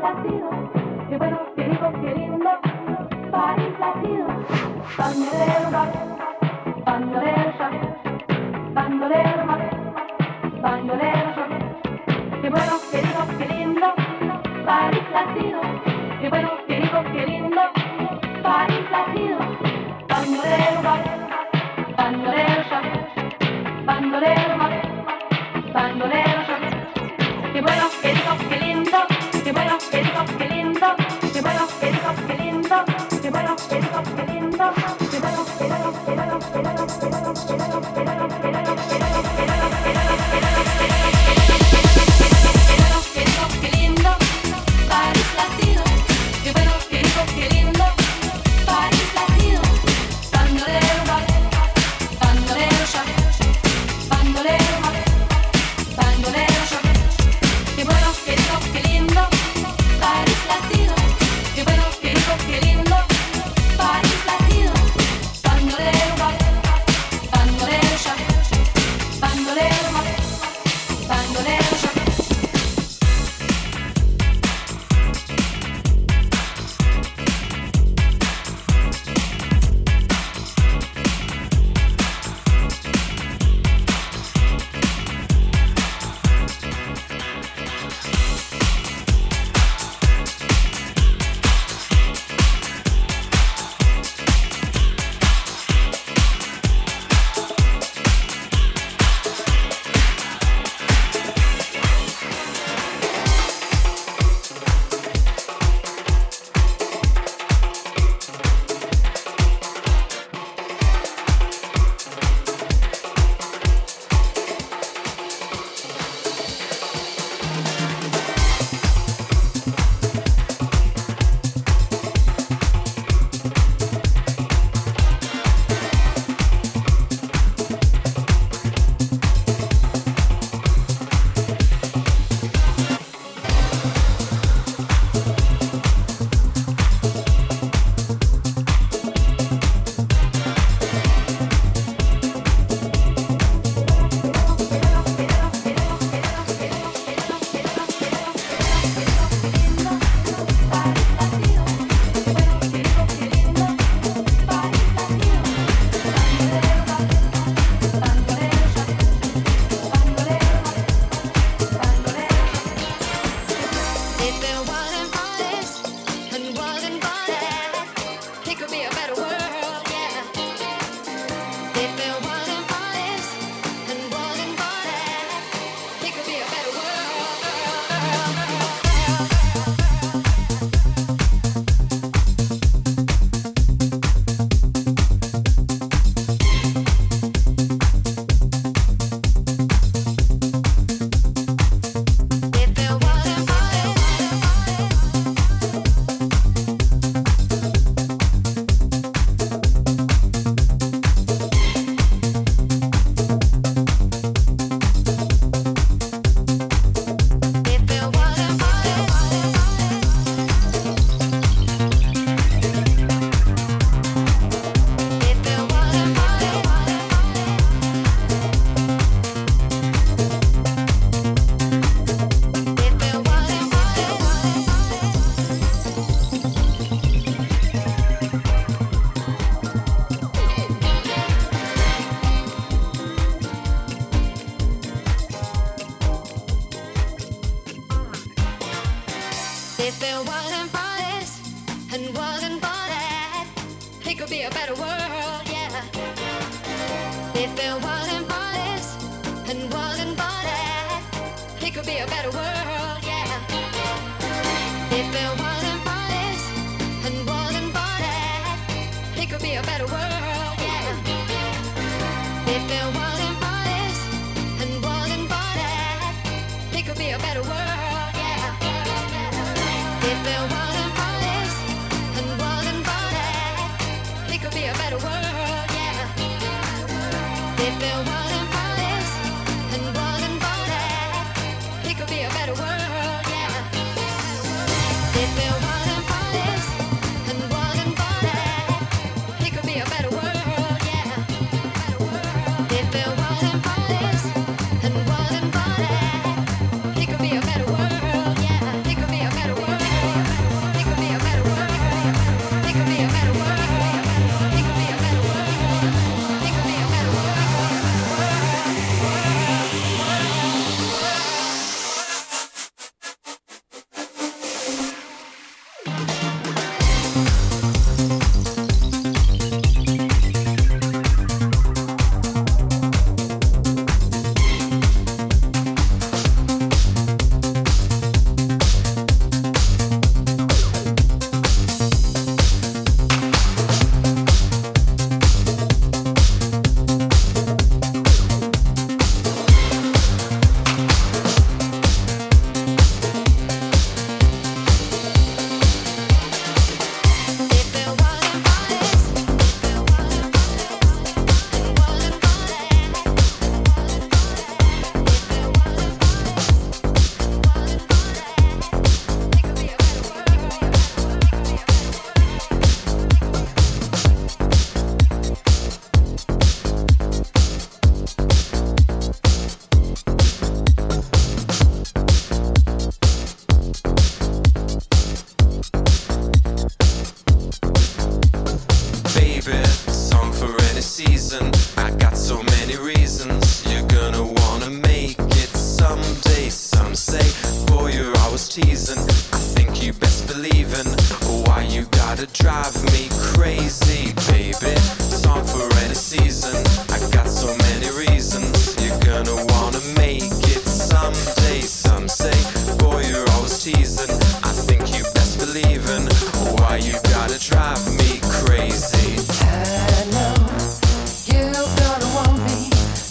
latido, qué bueno, qué rico, qué lindo, París latido. Bandolero, bandolero, bandolero, bandolero, qué bueno, qué rico, qué lindo, París latido, qué bueno, qué rico, qué lindo, París latido. Bandolero, bandolero, bandolero, bandolero, qué bueno, qué rico, qué lindo, qué bueno, qué rico, qué lindo, qué bueno, qué rico, qué lindo, qué bueno, qué rico, qué lindo, qué bueno, qué rico, qué lindo, qué bueno, qué rico, qué lindo, qué bueno, qué rico, qué lindo, qué bueno. It could be a better world, yeah. It could be a better world. teasing. I think you best believe in why you gotta drive me crazy, baby. Song for any season. I got so many reasons. You're gonna wanna make it someday. Some say, boy, you're always teasing. I think you best believe in why you gotta drive me crazy. I know you're gonna want me,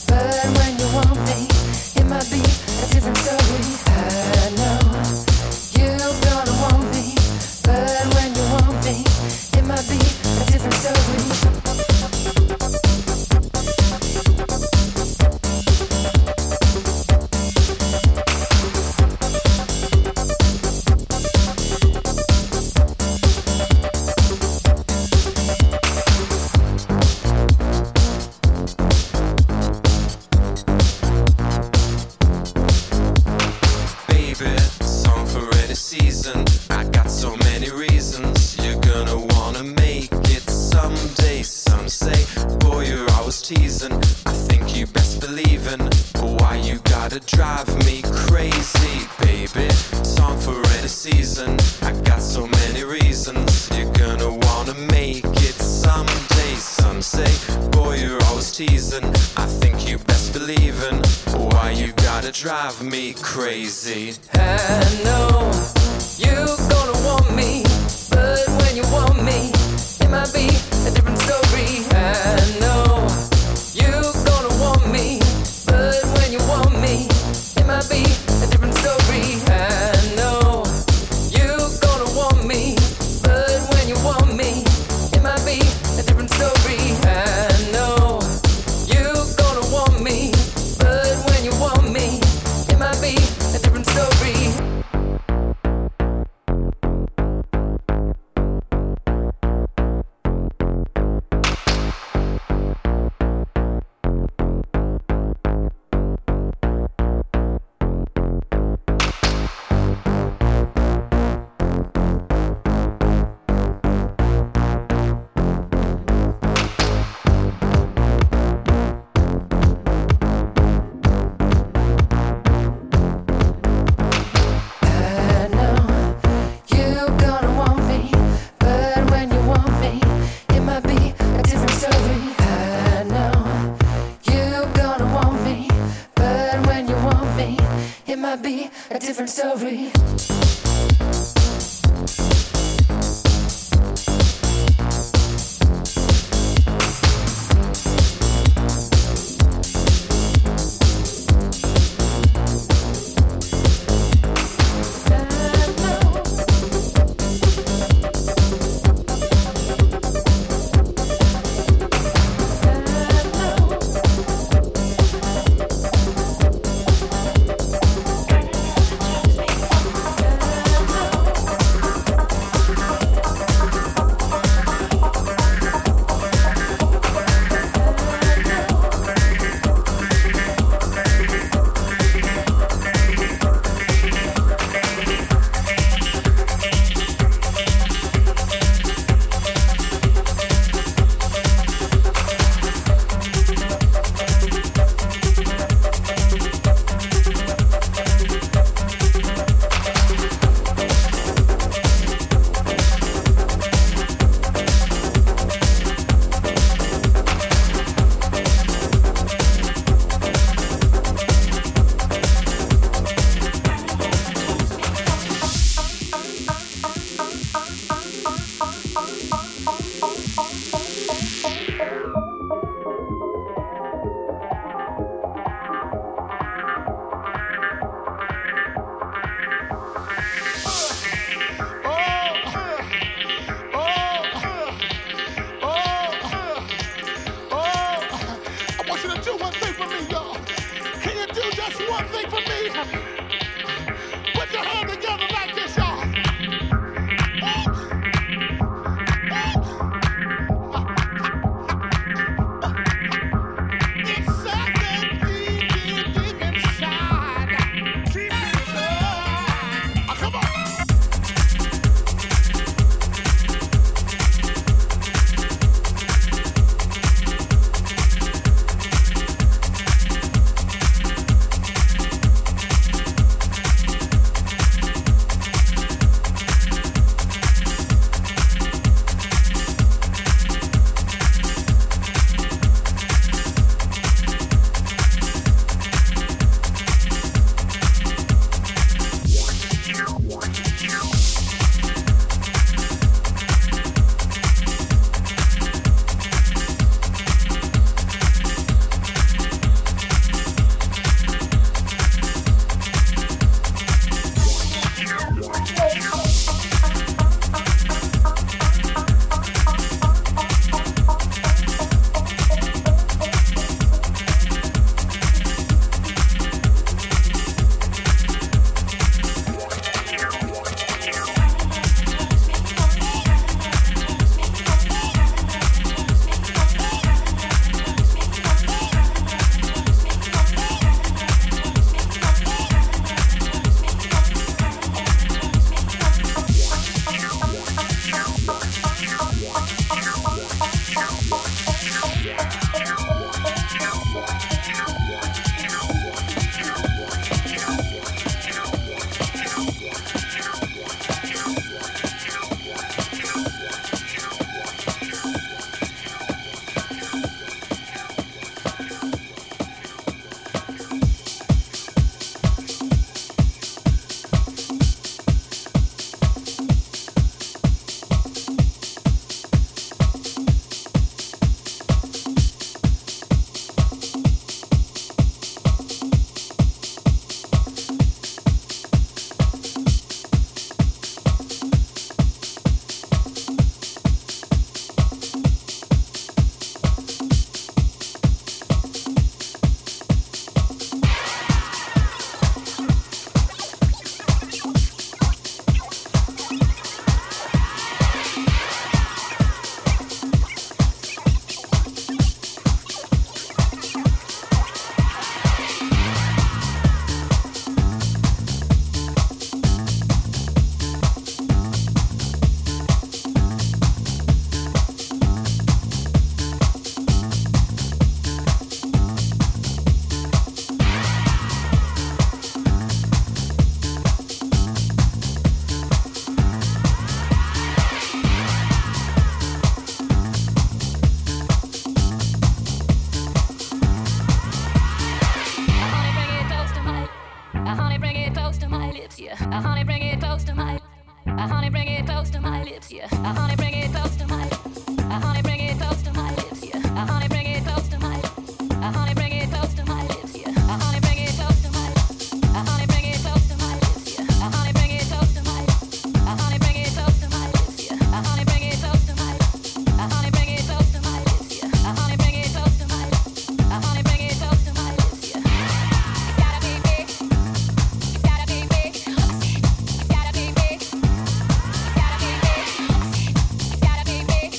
but when you want me, it might be a different story. I know you're gonna want me, but when you want me, it might be a different story. Drive me crazy. I know you're gonna want me, but when you want me, it might be a different story. I know you're gonna want me, but when you want me, it might be a different story. I know you're gonna want me, but when you want me, it might be a different story. I know you're gonna want me, but when you want me, might be a different story. Sorry. close to my lips, yeah. I honey, bring it close to my. I honey, bring it close to my lips, yeah. I honey, bring it close to my. I honey, bring it close to my lips, yeah. I honey, bring it close to my. I honey, bring it close to my lips, yeah. I honey, bring it close to my. I honey, bring it close to my lips, yeah. I honey, bring it close to my. I honey, bring it close to my lips, yeah. I honey, bring it close to my. I honey, bring it close to my lips, yeah. I honey, bring it close to my. I honey, bring it close to my lips, yeah. It's gotta be big. It's gotta be big. It's gotta be big. It's gotta be big. It's gotta be big.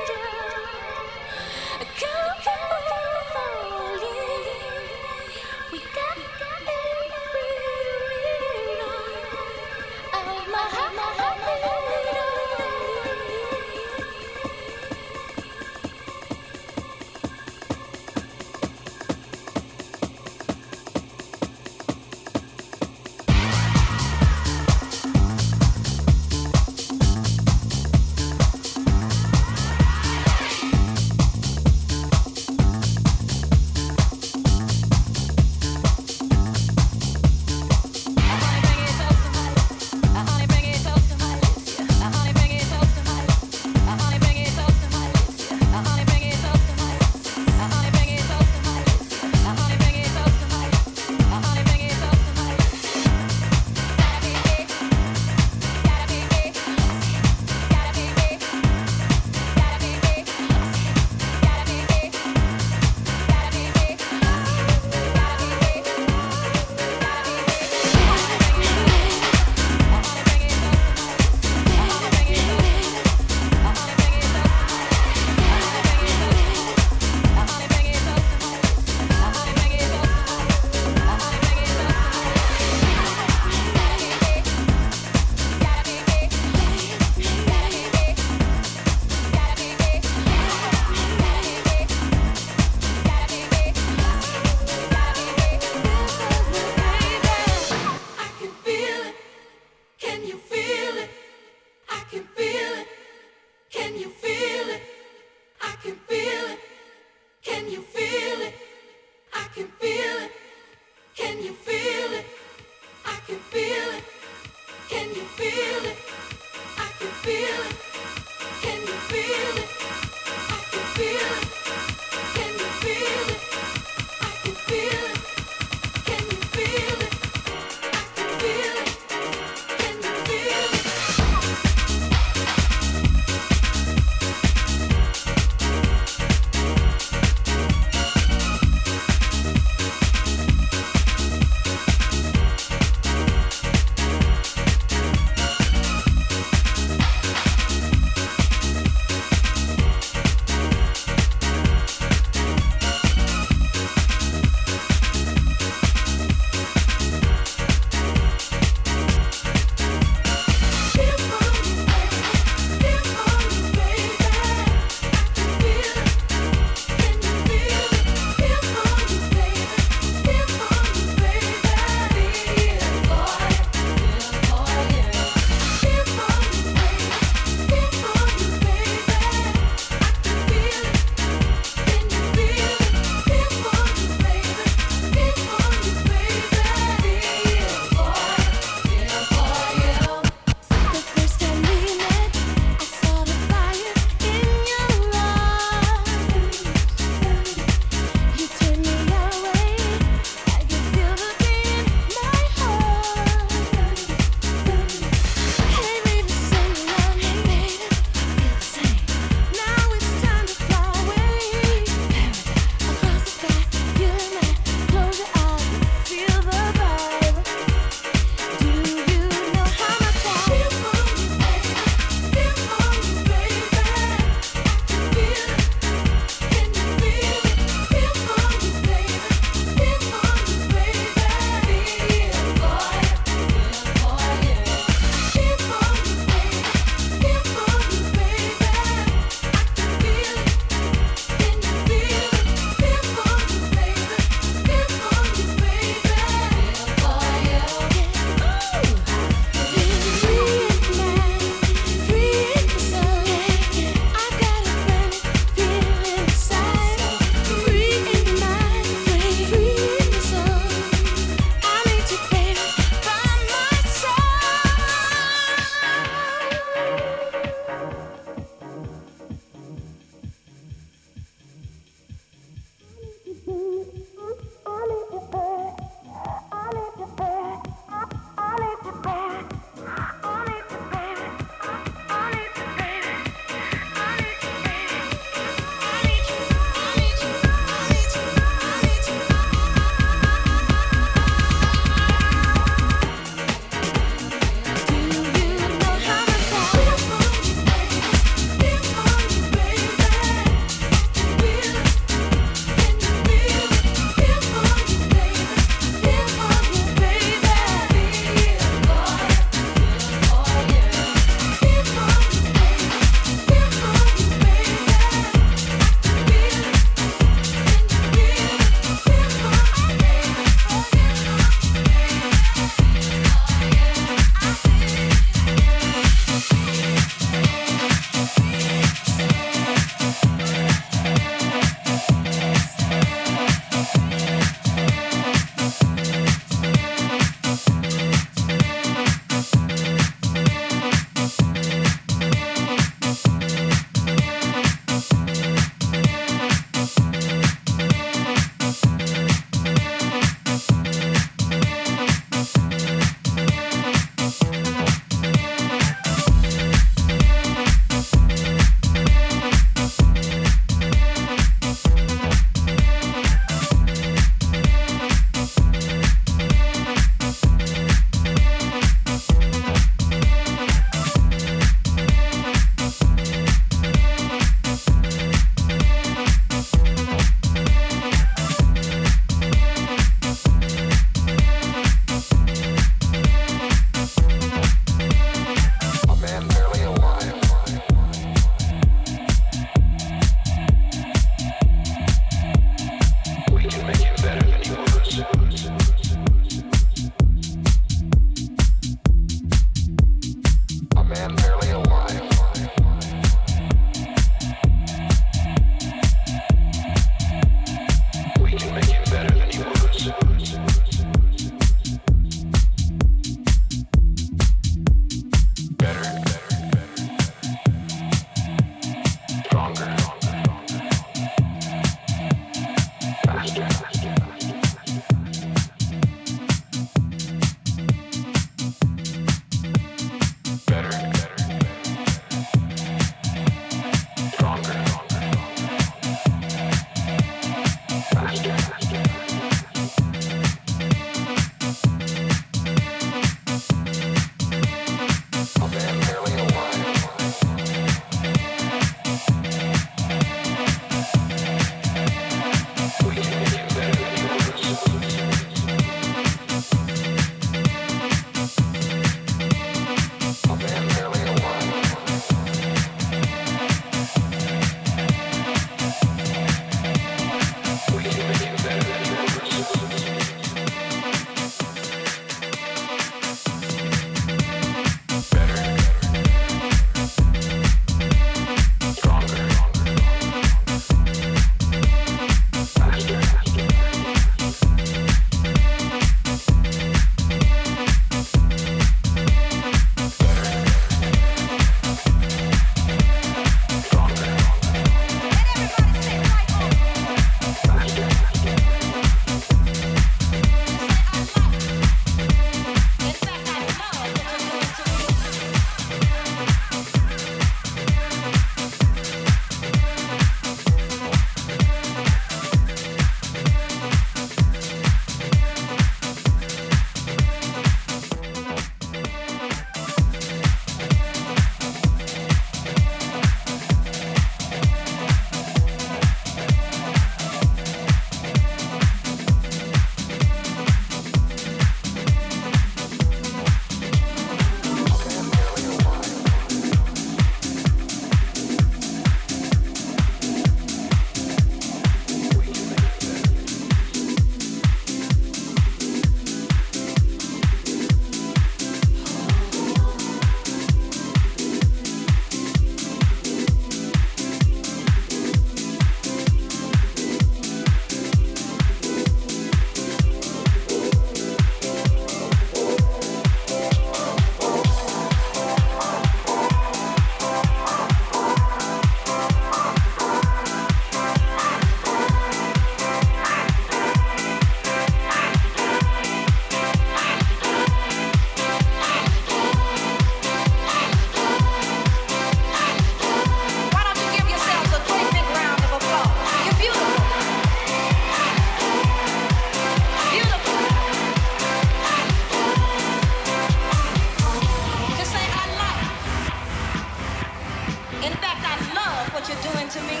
you're doing to me.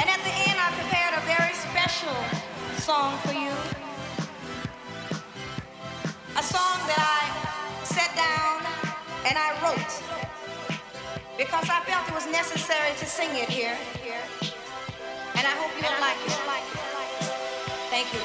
And at the end, I prepared a very special song for you. A song that I sat down and I wrote because I felt it was necessary to sing it here. And I hope you will like it. Thank you.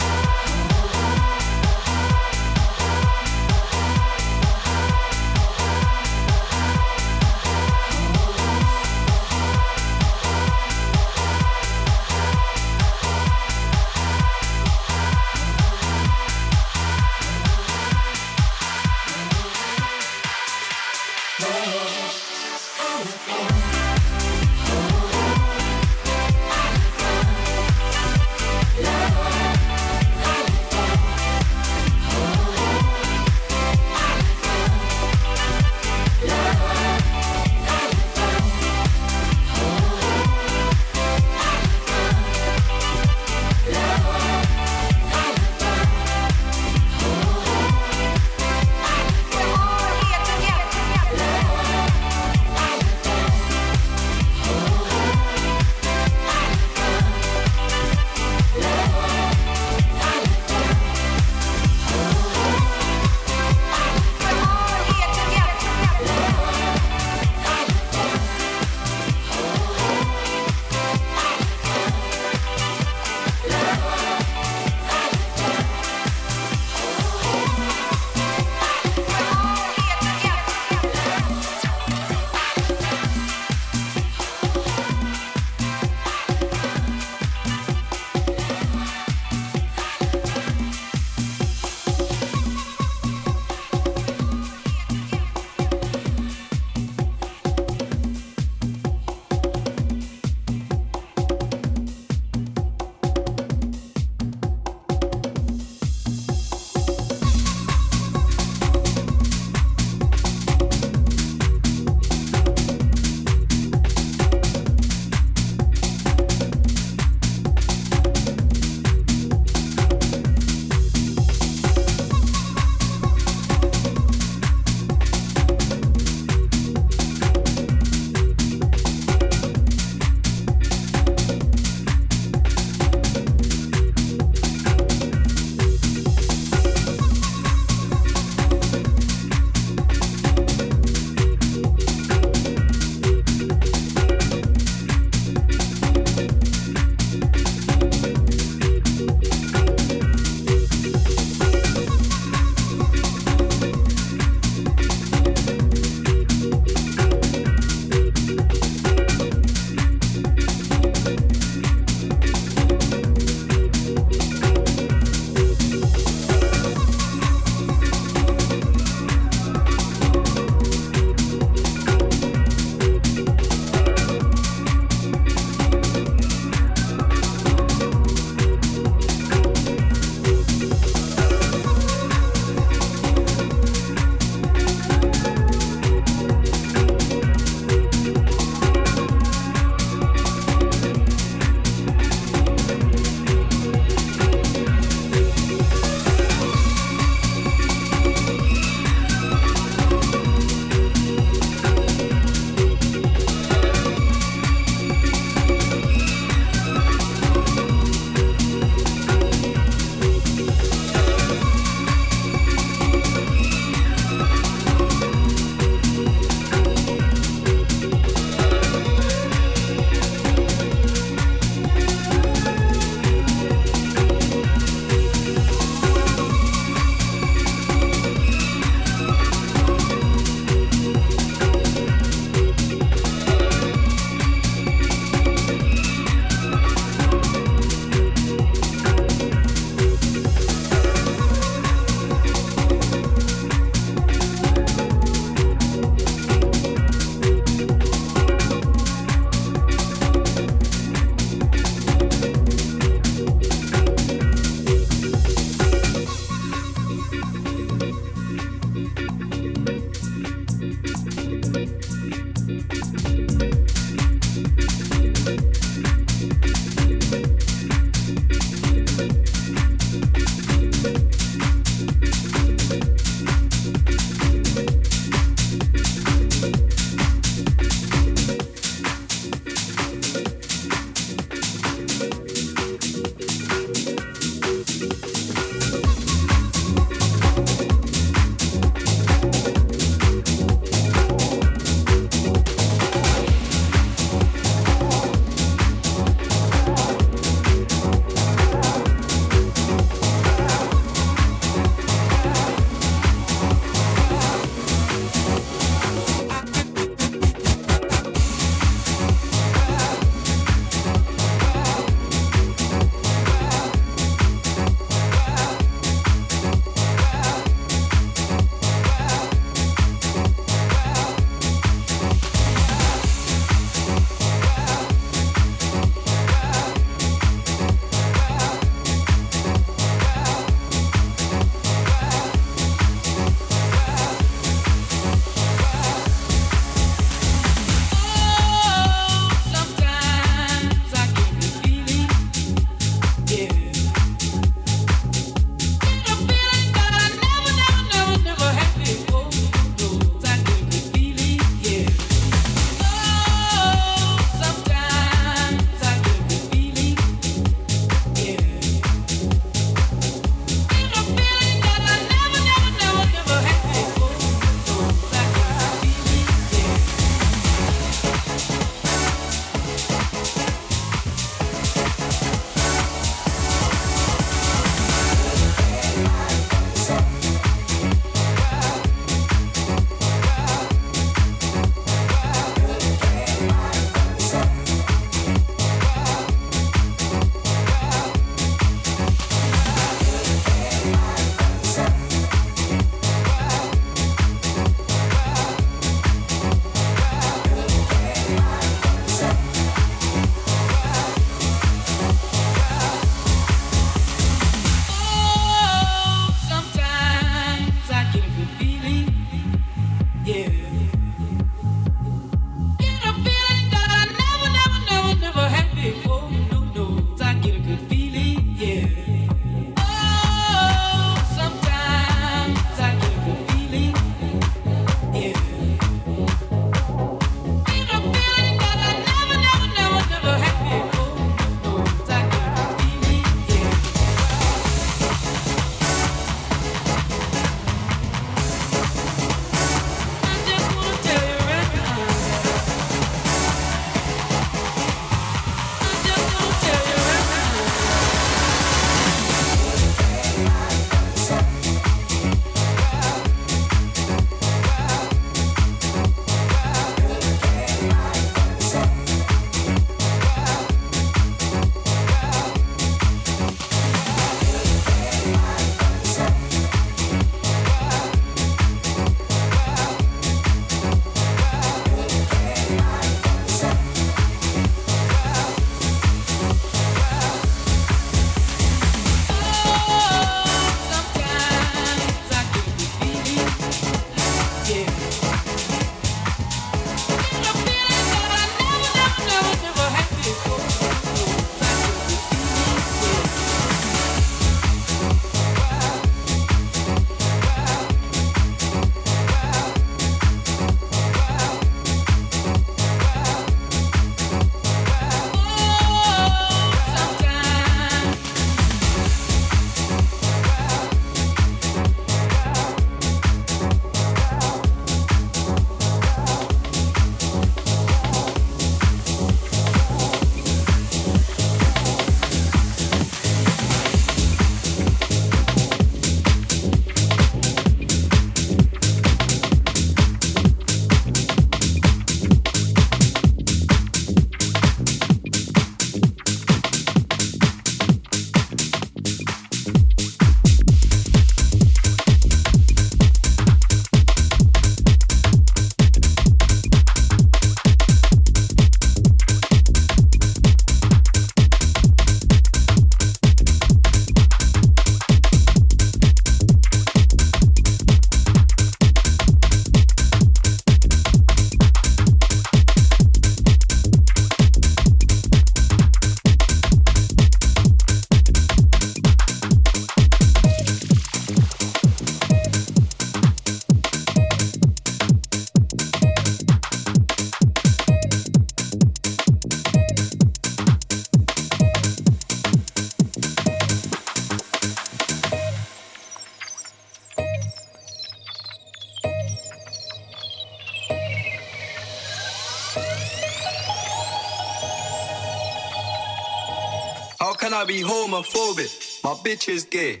I be homophobic. My bitch is gay.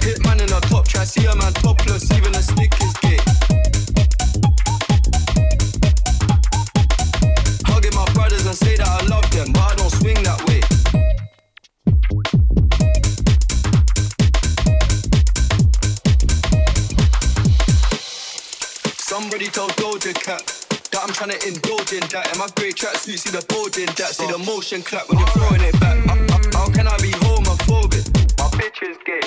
Hitman in a top try, see a man topless, even a stick is gay. Hugging my brothers and say that I love them, but I don't swing that way. Somebody tell Doja Cat that I'm tryna indulge in that. In my grey tracksuit, see the bulge in that. See the motion clap when you're throwing it back. How can I be homophobic? My bitch is gay.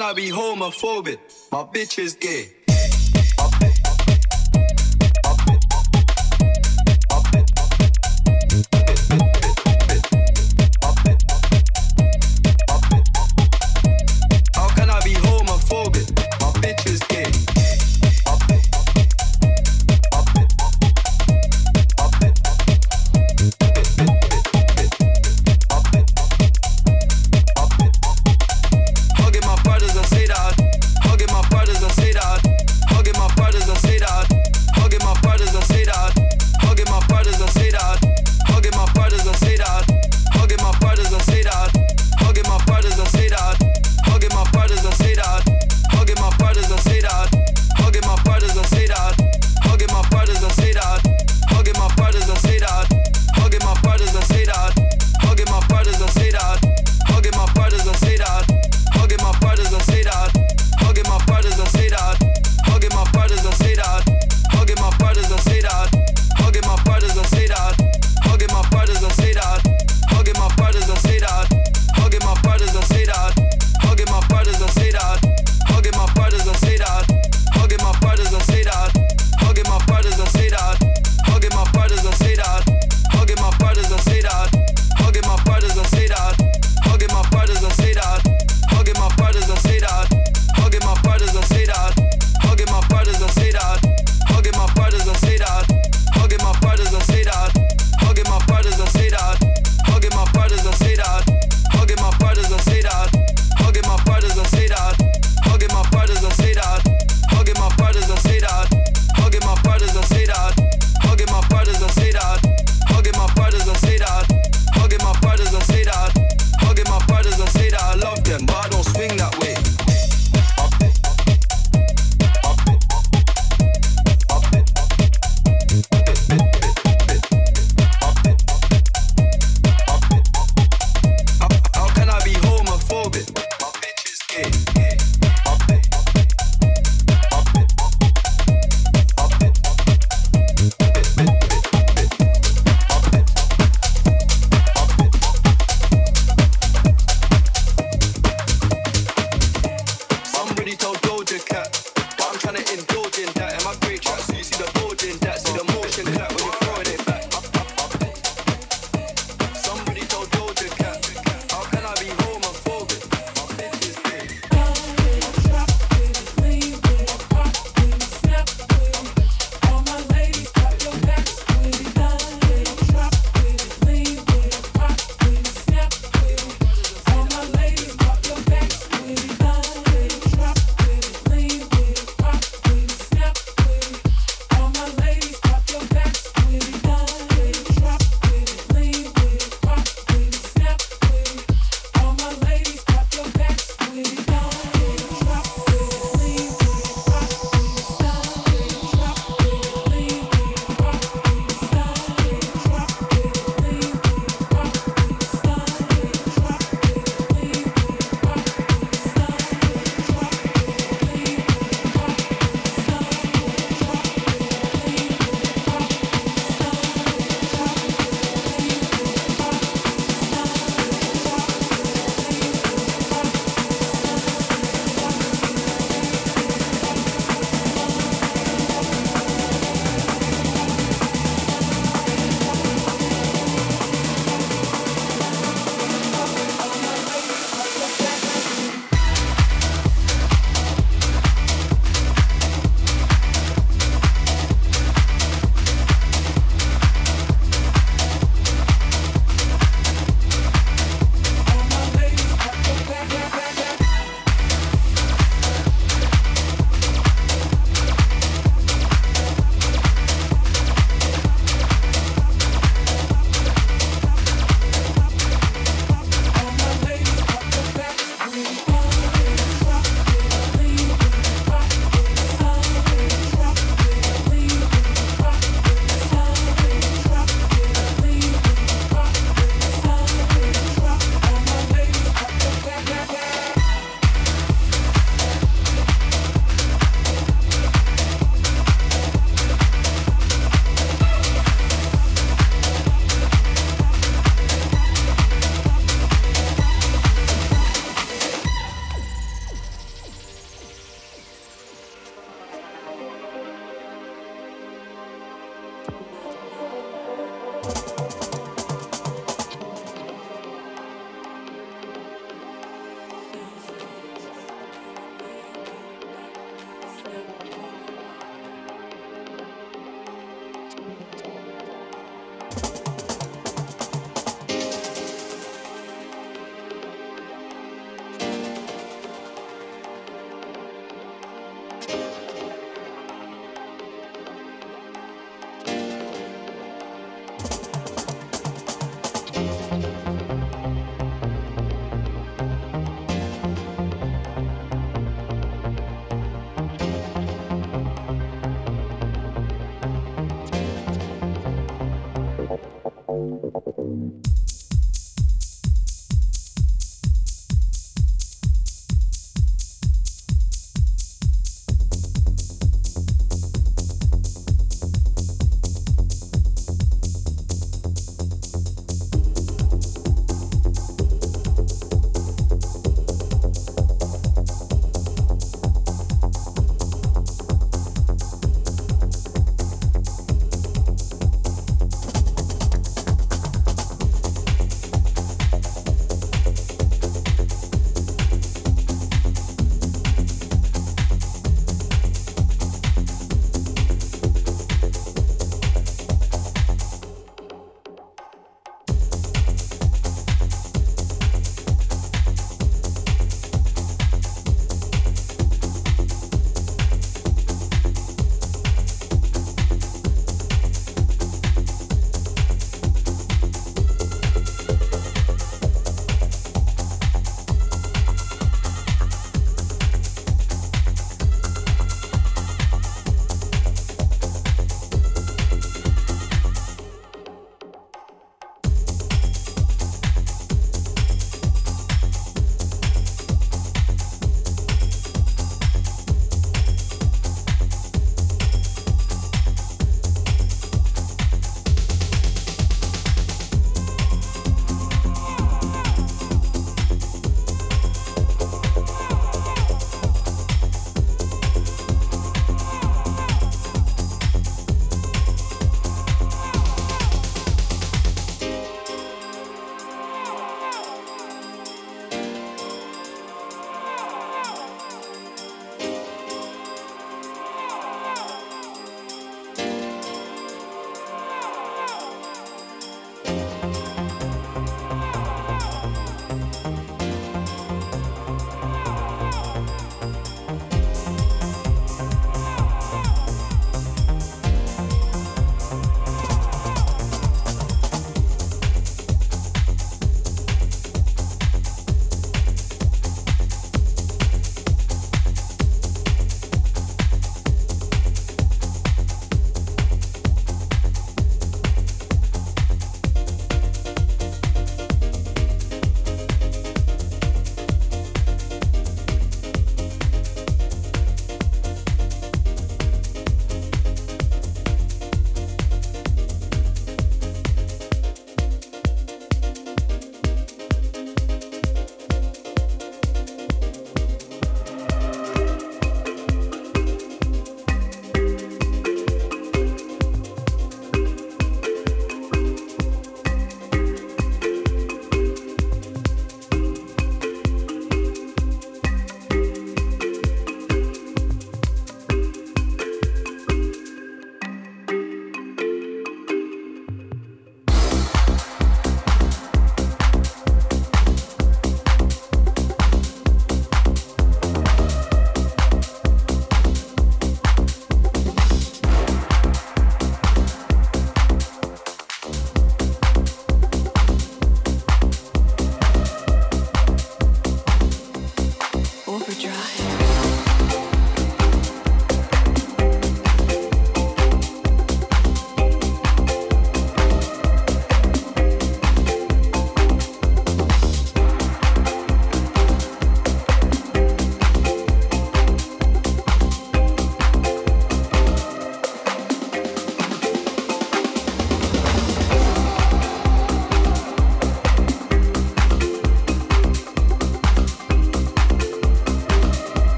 I be homophobic, my bitch is gay. How can I be homophobic? My bitch is gay. Hugging my brothers and say that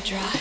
Overdrive.